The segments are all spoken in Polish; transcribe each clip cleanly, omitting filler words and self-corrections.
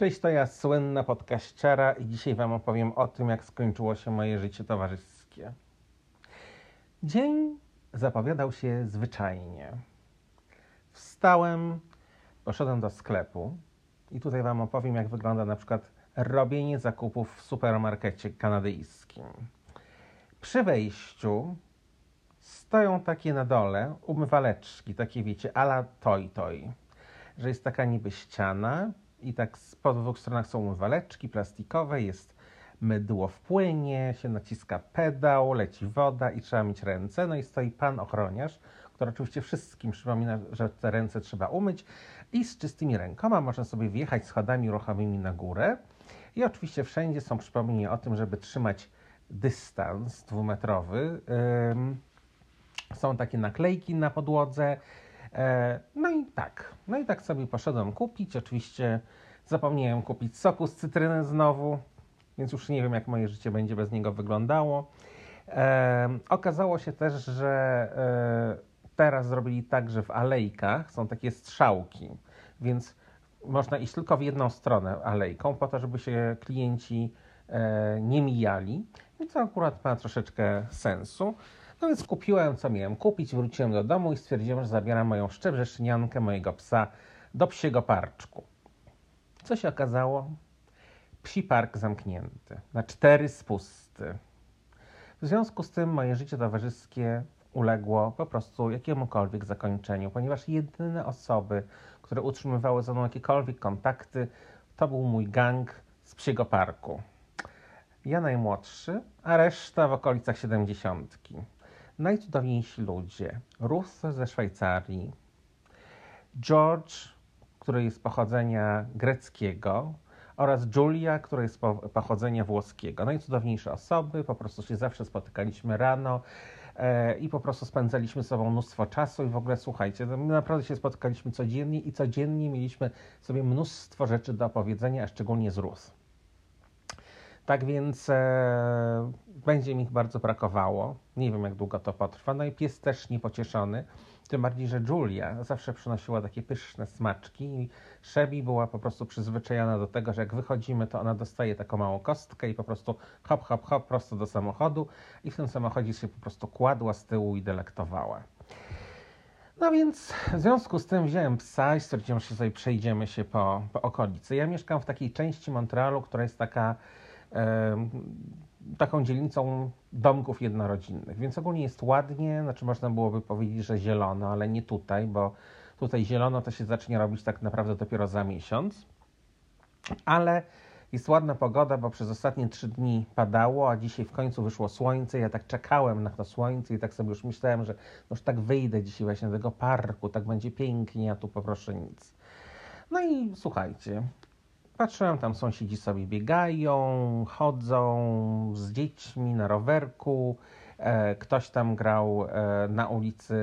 Cześć, to ja, słynna podcaściara i dzisiaj Wam opowiem o tym, jak skończyło się moje życie towarzyskie. Dzień zapowiadał się zwyczajnie. Wstałem, poszedłem do sklepu i tutaj Wam opowiem, jak wygląda na przykład robienie zakupów w supermarkecie kanadyjskim. Przy wejściu stoją takie na dole umywaleczki, takie wiecie, a la toj, że jest taka niby ściana i tak po dwóch stronach są umywaleczki plastikowe, jest mydło w płynie, się naciska pedał, leci woda i trzeba mieć ręce. No i stoi pan ochroniarz, który oczywiście wszystkim przypomina, że te ręce trzeba umyć i z czystymi rękoma można sobie wjechać schodami ruchomymi na górę. I oczywiście wszędzie są przypomnienia o tym, żeby trzymać dystans 2-metrowy. Są takie naklejki na podłodze. No i tak sobie poszedłem kupić. Oczywiście zapomniałem kupić soku z cytryny znowu, więc już nie wiem, jak moje życie będzie bez niego wyglądało. Okazało się też, że teraz zrobili tak, że w alejkach są takie strzałki, więc można iść tylko w jedną stronę alejką, po to, żeby się klienci nie mijali. I to akurat ma troszeczkę sensu. No więc kupiłem, co miałem kupić, wróciłem do domu i stwierdziłem, że zabieram moją szczebrzeszczyniankę, mojego psa, do psiego parczku. Co się okazało? Psi park zamknięty, na 4 spusty. W związku z tym moje życie towarzyskie uległo po prostu jakiemukolwiek zakończeniu, ponieważ jedyne osoby, które utrzymywały ze mną jakiekolwiek kontakty, to był mój gang z psiego parku. Ja najmłodszy, a reszta w okolicach 70. Najcudowniejsi ludzie. Ruth ze Szwajcarii, George, który jest pochodzenia greckiego, oraz Julia, która jest pochodzenia włoskiego. Najcudowniejsze osoby, po prostu się zawsze spotykaliśmy rano i po prostu spędzaliśmy ze sobą mnóstwo czasu i w ogóle słuchajcie, my naprawdę się spotykaliśmy codziennie i codziennie mieliśmy sobie mnóstwo rzeczy do opowiedzenia, a szczególnie z Ruth. Tak więc będzie mi ich bardzo brakowało. Nie wiem, jak długo to potrwa. No i pies też niepocieszony. Tym bardziej, że Julia zawsze przynosiła takie pyszne smaczki i Shebi była po prostu przyzwyczajona do tego, że jak wychodzimy, to ona dostaje taką małą kostkę i po prostu hop, hop, hop, prosto do samochodu i w tym samochodzie się po prostu kładła z tyłu i delektowała. No więc w związku z tym wziąłem psa i stwierdziłem, że sobie przejdziemy się po okolicy. Ja mieszkam w takiej części Montrealu, która jest taką dzielnicą domków jednorodzinnych, więc ogólnie jest ładnie, znaczy można byłoby powiedzieć, że zielono, ale nie tutaj, bo tutaj zielono to się zacznie robić tak naprawdę dopiero za miesiąc, ale jest ładna pogoda, bo przez ostatnie 3 dni padało, a dzisiaj w końcu wyszło słońce. Ja tak czekałem na to słońce i tak sobie już myślałem, że już tak wyjdę dzisiaj właśnie do tego parku, tak będzie pięknie, a tu po prostu nic. No i słuchajcie, patrzyłem, tam sąsiedzi sobie biegają, chodzą z dziećmi na rowerku, ktoś tam grał na ulicy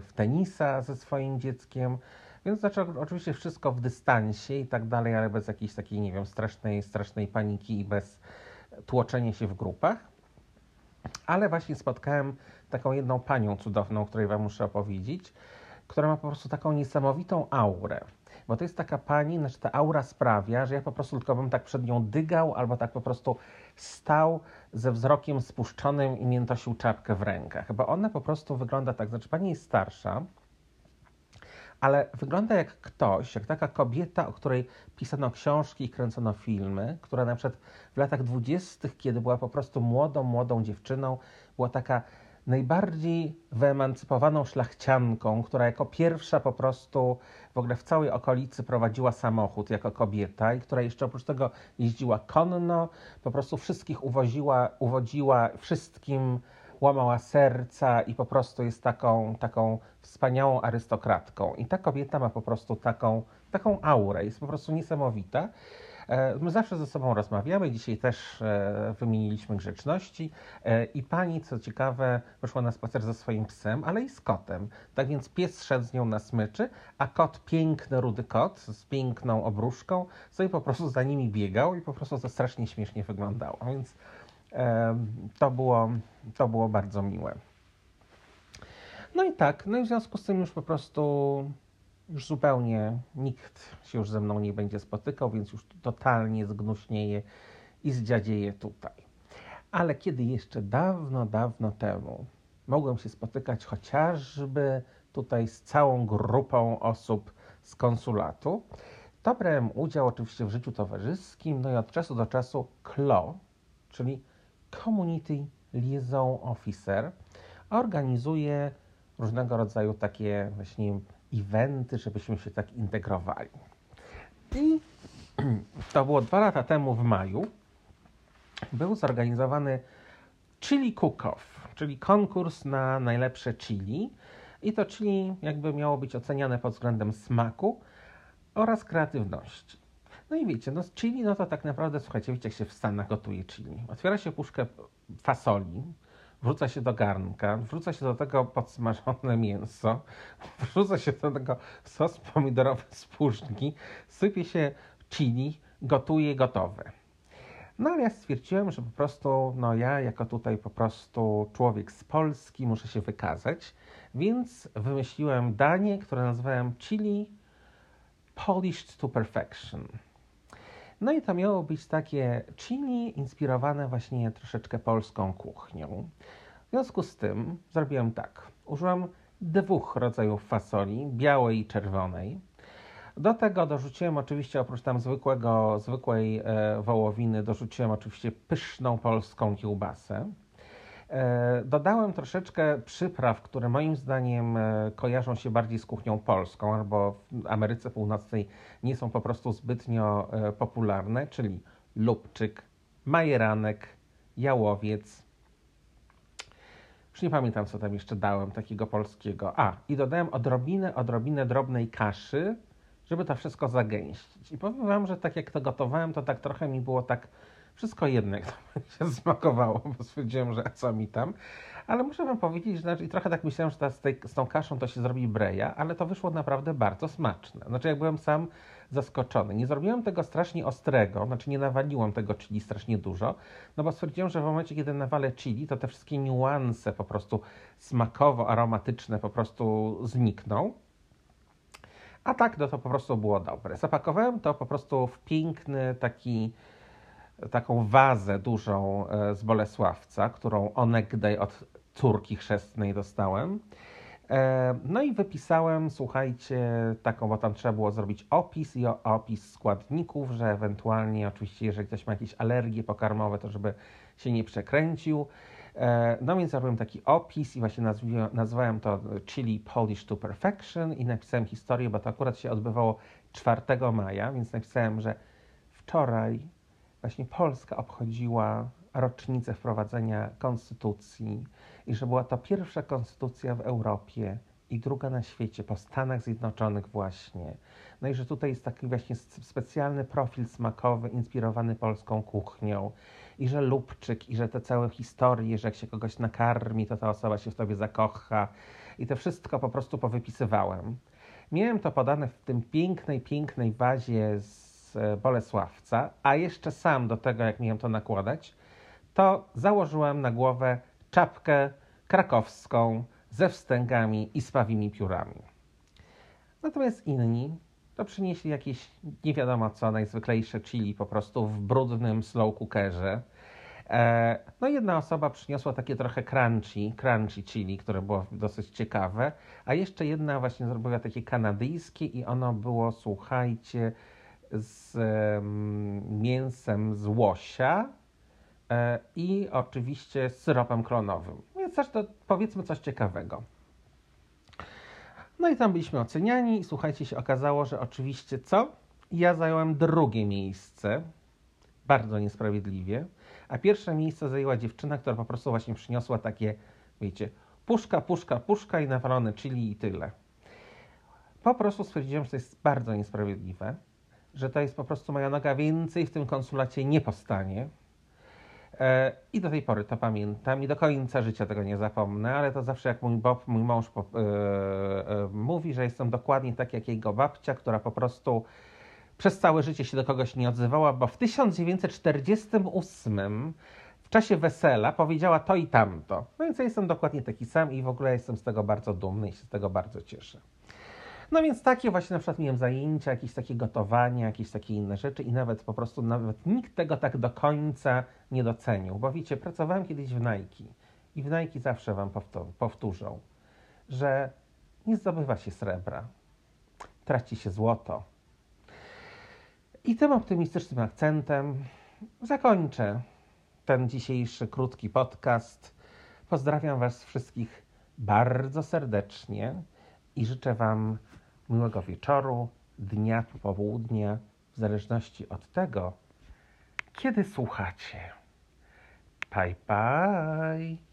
w tenisa ze swoim dzieckiem, więc znaczy oczywiście wszystko w dystansie i tak dalej, ale bez jakiejś takiej, nie wiem, strasznej paniki i bez tłoczenia się w grupach. Ale właśnie spotkałem taką jedną panią cudowną, o której Wam muszę opowiedzieć, która ma po prostu taką niesamowitą aurę. Bo to jest taka pani, znaczy ta aura sprawia, że ja po prostu tylko bym tak przed nią dygał albo tak po prostu stał ze wzrokiem spuszczonym i miętosił czapkę w rękach. Bo ona po prostu wygląda tak, znaczy pani jest starsza, ale wygląda jak ktoś, jak taka kobieta, o której pisano książki i kręcono filmy, która na przykład w latach 20., kiedy była po prostu młodą dziewczyną, była taka najbardziej wyemancypowaną szlachcianką, która jako pierwsza po prostu w ogóle w całej okolicy prowadziła samochód jako kobieta i która jeszcze oprócz tego jeździła konno, po prostu wszystkich uwodziła, wszystkim łamała serca i po prostu jest taką wspaniałą arystokratką. I ta kobieta ma po prostu taką aurę, jest po prostu niesamowita. My zawsze ze sobą rozmawiamy, dzisiaj też wymieniliśmy grzeczności i pani, co ciekawe, wyszła na spacer ze swoim psem, ale i z kotem. Tak więc pies szedł z nią na smyczy, a kot, piękny rudy kot z piękną obruszką, sobie po prostu za nimi biegał i po prostu to strasznie śmiesznie wyglądało, więc to było bardzo miłe. No i tak, no i w związku z tym już po prostu już zupełnie nikt się już ze mną nie będzie spotykał, więc już totalnie zgnuśnieje i zdziadzieje tutaj. Ale kiedy jeszcze dawno, dawno temu mogłem się spotykać chociażby tutaj z całą grupą osób z konsulatu, to brałem udział oczywiście w życiu towarzyskim, no i od czasu do czasu CLO, czyli Community Liaison Officer, organizuje różnego rodzaju takie właśnie eventy, żebyśmy się tak integrowali. I to było 2 lata temu w maju. Był zorganizowany Chili Cook-Off, czyli konkurs na najlepsze chili. I to chili jakby miało być oceniane pod względem smaku oraz kreatywności. No i wiecie, no z chili, no to tak naprawdę, słuchajcie, wiecie, jak się w Stanach gotuje chili. Otwiera się puszkę fasoli, wrzuca się do garnka, wrzuca się do tego podsmażone mięso, wrzuca się do tego sos pomidorowy z puszki, sypie się chili, gotuje gotowe. No ale ja stwierdziłem, że po prostu, no ja jako tutaj po prostu człowiek z Polski muszę się wykazać, więc wymyśliłem danie, które nazwałem Chili Polish to Perfection. No i to miało być takie chili inspirowane właśnie troszeczkę polską kuchnią. W związku z tym zrobiłem tak. Użyłem 2 rodzajów fasoli, białej i czerwonej. Do tego dorzuciłem oczywiście, oprócz tam zwykłej wołowiny, dorzuciłem oczywiście pyszną polską kiełbasę. Dodałem troszeczkę przypraw, które moim zdaniem kojarzą się bardziej z kuchnią polską, albo w Ameryce Północnej nie są po prostu zbytnio popularne, czyli lubczyk, majeranek, jałowiec. Już nie pamiętam, co tam jeszcze dałem takiego polskiego. I dodałem odrobinę drobnej kaszy, żeby to wszystko zagęścić. I powiem wam, że tak jak to gotowałem, to tak trochę mi było tak wszystko jedno, jak to się smakowało, bo stwierdziłem, że co mi tam. Ale muszę wam powiedzieć, że i trochę tak myślałem, że z tą kaszą to się zrobi breja, ale to wyszło naprawdę bardzo smaczne. Znaczy, jak byłem sam zaskoczony. Nie zrobiłem tego strasznie ostrego, znaczy nie nawaliłem tego chili strasznie dużo, no bo stwierdziłem, że w momencie, kiedy nawalę chili, to te wszystkie niuanse po prostu smakowo-aromatyczne po prostu znikną. A tak, no to po prostu było dobre. Zapakowałem to po prostu w piękny taką wazę dużą z Bolesławca, którą onegdaj od córki chrzestnej dostałem. No i wypisałem, słuchajcie, taką, bo tam trzeba było zrobić opis i opis składników, że ewentualnie oczywiście, jeżeli ktoś ma jakieś alergie pokarmowe, to żeby się nie przekręcił. No więc zrobiłem taki opis i właśnie nazwałem to Chili Polish to Perfection i napisałem historię, bo to akurat się odbywało 4 maja, więc napisałem, że wczoraj właśnie Polska obchodziła rocznicę wprowadzenia Konstytucji i że była to pierwsza konstytucja w Europie i druga na świecie, po Stanach Zjednoczonych właśnie. No i że tutaj jest taki właśnie specjalny profil smakowy inspirowany polską kuchnią i że lubczyk i że te całe historie, że jak się kogoś nakarmi, to ta osoba się w tobie zakocha i to wszystko po prostu powypisywałem. Miałem to podane w tym pięknej wazie z Bolesławca, a jeszcze sam do tego, jak miałem to nakładać, to założyłem na głowę czapkę krakowską ze wstęgami i spawimi piórami. Natomiast inni to przynieśli jakieś nie wiadomo co, najzwyklejsze chili po prostu w brudnym slow cookerze. No jedna osoba przyniosła takie trochę crunchy chili, które było dosyć ciekawe, a jeszcze jedna właśnie zrobiła takie kanadyjskie i ono było, słuchajcie, z mięsem z łosia i oczywiście z syropem klonowym. Więc też to powiedzmy coś ciekawego. No i tam byliśmy oceniani i słuchajcie, się okazało, że oczywiście co? Ja zająłem 2 miejsce, bardzo niesprawiedliwie, a 1 miejsce zajęła dziewczyna, która po prostu właśnie przyniosła takie, wiecie, puszka i nawalone chili i tyle. Po prostu stwierdziłem, że to jest bardzo niesprawiedliwe, że to jest po prostu moja noga więcej w tym konsulacie nie postanie. I do tej pory to pamiętam i do końca życia tego nie zapomnę, ale to zawsze jak mój mąż mówi, że jestem dokładnie tak jak jego babcia, która po prostu przez całe życie się do kogoś nie odzywała, bo w 1948 w czasie wesela powiedziała to i tamto. No więc ja jestem dokładnie taki sam i w ogóle jestem z tego bardzo dumny i się z tego bardzo cieszę. No więc takie właśnie na przykład, nie wiem, zajęcia, jakieś takie gotowanie, jakieś takie inne rzeczy i nawet po prostu nawet nikt tego tak do końca nie docenił. Bo wiecie, pracowałem kiedyś w Nike i w Nike zawsze wam powtórzą, że nie zdobywa się srebra, traci się złoto. I tym optymistycznym akcentem zakończę ten dzisiejszy krótki podcast. Pozdrawiam was wszystkich bardzo serdecznie i życzę wam miłego wieczoru, dnia, popołudnia, w zależności od tego, kiedy słuchacie. Bye, bye!